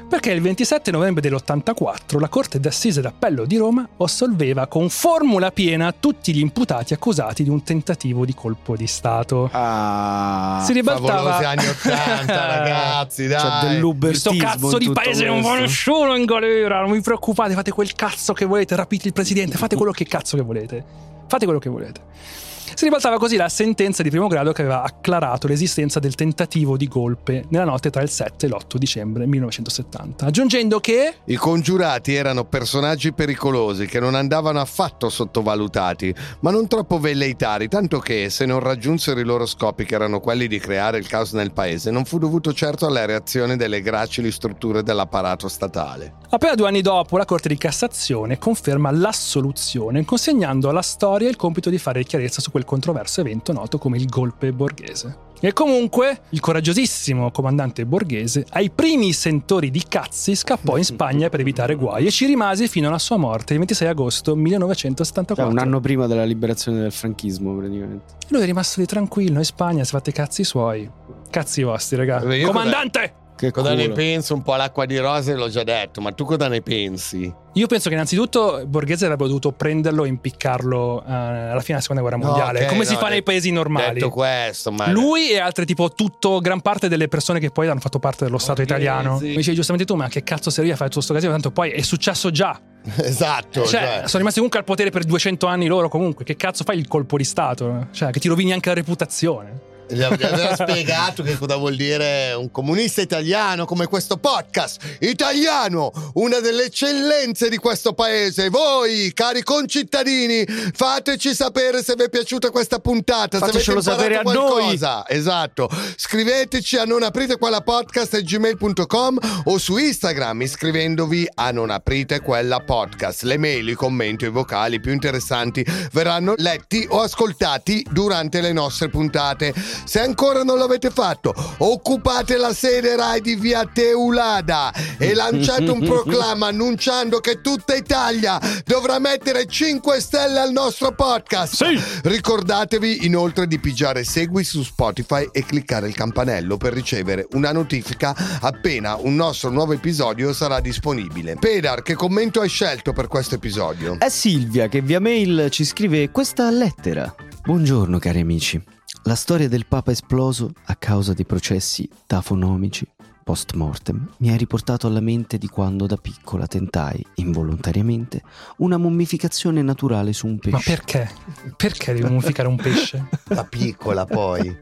Perché il ventisette novembre dell'ottanta millenovecentonovantaquattro la Corte d'Assise d'Appello di Roma assolveva con formula piena tutti gli imputati accusati di un tentativo di colpo di Stato. Ah, si ribaltava anni ottanta, ragazzi, dai. C'è questo cazzo di paese, questo. Non va nessuno in galera, non vi preoccupate, fate quel cazzo che volete, rapite il presidente, fate quello che cazzo che volete, fate quello che volete. Si ribaltava così la sentenza di primo grado che aveva acclarato l'esistenza del tentativo di golpe nella notte tra il sette e l'otto dicembre millenovecentosettanta, aggiungendo che i congiurati erano personaggi pericolosi che non andavano affatto sottovalutati, ma non troppo velleitari, tanto che se non raggiunsero i loro scopi, che erano quelli di creare il caos nel paese, non fu dovuto certo alla reazione delle gracili strutture dell'apparato statale. Appena due anni dopo la Corte di Cassazione conferma l'assoluzione, consegnando alla storia il compito di fare chiarezza su quel controverso evento noto come il golpe borghese. E comunque il coraggiosissimo comandante Borghese ai primi sentori di cazzi scappò in Spagna per evitare guai e ci rimase fino alla sua morte il ventisei agosto millenovecentosettantaquattro, cioè un anno prima della liberazione del franchismo praticamente. E lui è rimasto lì tranquillo in Spagna, si fate cazzi suoi, cazzi vostri ragazzi. Comandante! Che cosa ne penso? Un po' all'acqua di rose, l'ho già detto, ma tu cosa ne pensi? Io penso che innanzitutto Borghese avrebbe dovuto prenderlo e impiccarlo eh, alla fine della seconda guerra mondiale, no, okay, come no, si fa nei paesi normali. Detto questo, ma... Lui e altri tipo tutto, gran parte delle persone che poi hanno fatto parte dello Stato Borghese. Italiano. Mi dicevi giustamente tu, ma che cazzo serve a fare tutto sto casino? Tanto poi è successo già. Esatto, cioè, cioè. Sono rimasti comunque al potere per duecento anni loro comunque. Che cazzo fai il colpo di Stato? Cioè che ti rovini anche la reputazione. Gli aveva spiegato che cosa vuol dire un comunista italiano come questo podcast italiano, una delle eccellenze di questo paese. Voi, cari concittadini, fateci sapere se vi è piaciuta questa puntata, fatecelo se avete imparato qualcosa. Noi. Esatto. Scriveteci a non aprite quella podcast gmail punto com o su Instagram iscrivendovi a non aprite quella podcast. Le mail, i commenti, i vocali più interessanti verranno letti o ascoltati durante le nostre puntate. Se ancora non l'avete fatto, occupate la sede Rai di Via Teulada e lanciate un proclama annunciando che tutta Italia dovrà mettere cinque stelle al nostro podcast. Sì. Ricordatevi inoltre di pigiare segui su Spotify e cliccare il campanello per ricevere una notifica appena un nostro nuovo episodio sarà disponibile. Pedar, che commento hai scelto per questo episodio? È Silvia che via mail ci scrive questa lettera. Buongiorno cari amici. La storia del Papa esploso a causa dei processi tafonomici post mortem mi ha riportato alla mente di quando da piccola tentai, involontariamente, una mummificazione naturale su un pesce. Ma perché? Perché devi mummificare un pesce? Da piccola poi.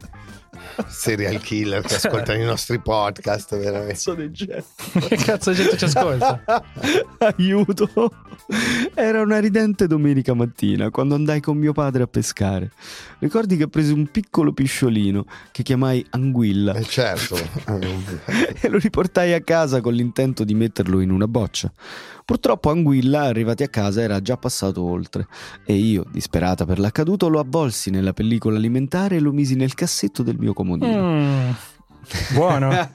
Serial killer che ascoltano i nostri podcast, veramente. Cazzo di gente. Che cazzo di gente ci ascolta? Aiuto. Era una ridente domenica mattina quando andai con mio padre a pescare. Ricordi che presi un piccolo pisciolino che chiamai Anguilla. Eh certo. E lo riportai a casa con l'intento di metterlo in una boccia. Purtroppo Anguilla, arrivati a casa, era già passato oltre e io, disperata per l'accaduto, lo avvolsi nella pellicola alimentare e lo misi nel cassetto del mio comodino. Mm, buono.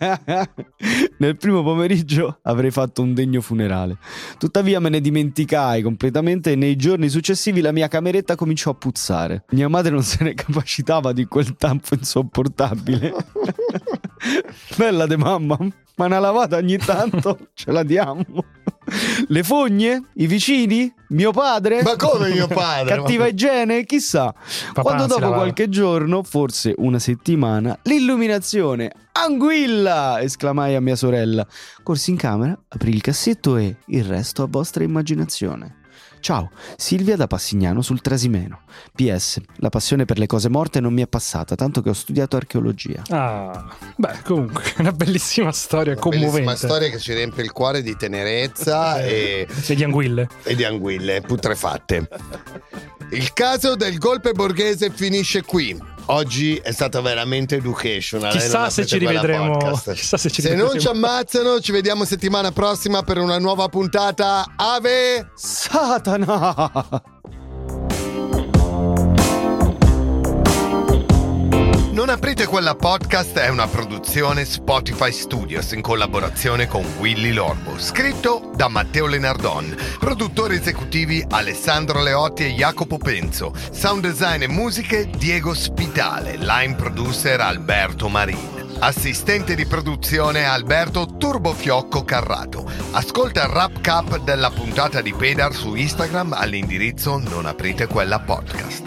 Nel primo pomeriggio avrei fatto un degno funerale. Tuttavia me ne dimenticai completamente e nei giorni successivi la mia cameretta cominciò a puzzare. Mia madre non se ne capacitava di quel tanfo insopportabile. Bella de mamma, ma una lavata ogni tanto ce la diamo. Le fogne, i vicini, mio padre. Ma come mio padre? Cattiva igiene, chissà. Papà, quando dopo qualche giorno, forse una settimana, l'illuminazione. Anguilla! Esclamai a mia sorella. Corsi in camera, aprì il cassetto e il resto a vostra immaginazione. Ciao, Silvia da Passignano sul Trasimeno. P S. La passione per le cose morte non mi è passata, tanto che ho studiato archeologia. Ah, beh, comunque, una bellissima storia, una commovente. Una bellissima storia che ci riempie il cuore di tenerezza e... e di anguille. E di anguille, putrefatte. Il caso del golpe borghese finisce qui. Oggi è stata veramente educational. Chissà se ci rivedremo. Chissà se ci se rivedremo. Non ci ammazzano, ci vediamo settimana prossima per una nuova puntata. Ave Satana! Non aprite quella podcast è una produzione Spotify Studios in collaborazione con Willy Lorbo, scritto da Matteo Lenardon, produttori esecutivi Alessandro Leotti e Jacopo Penzo, sound design e musiche Diego Spitale, line producer Alberto Marin. Assistente di produzione Alberto Turbofiocco Carrato. Ascolta il wrap cap della puntata di Pedar su Instagram all'indirizzo Non Aprite Quella Podcast.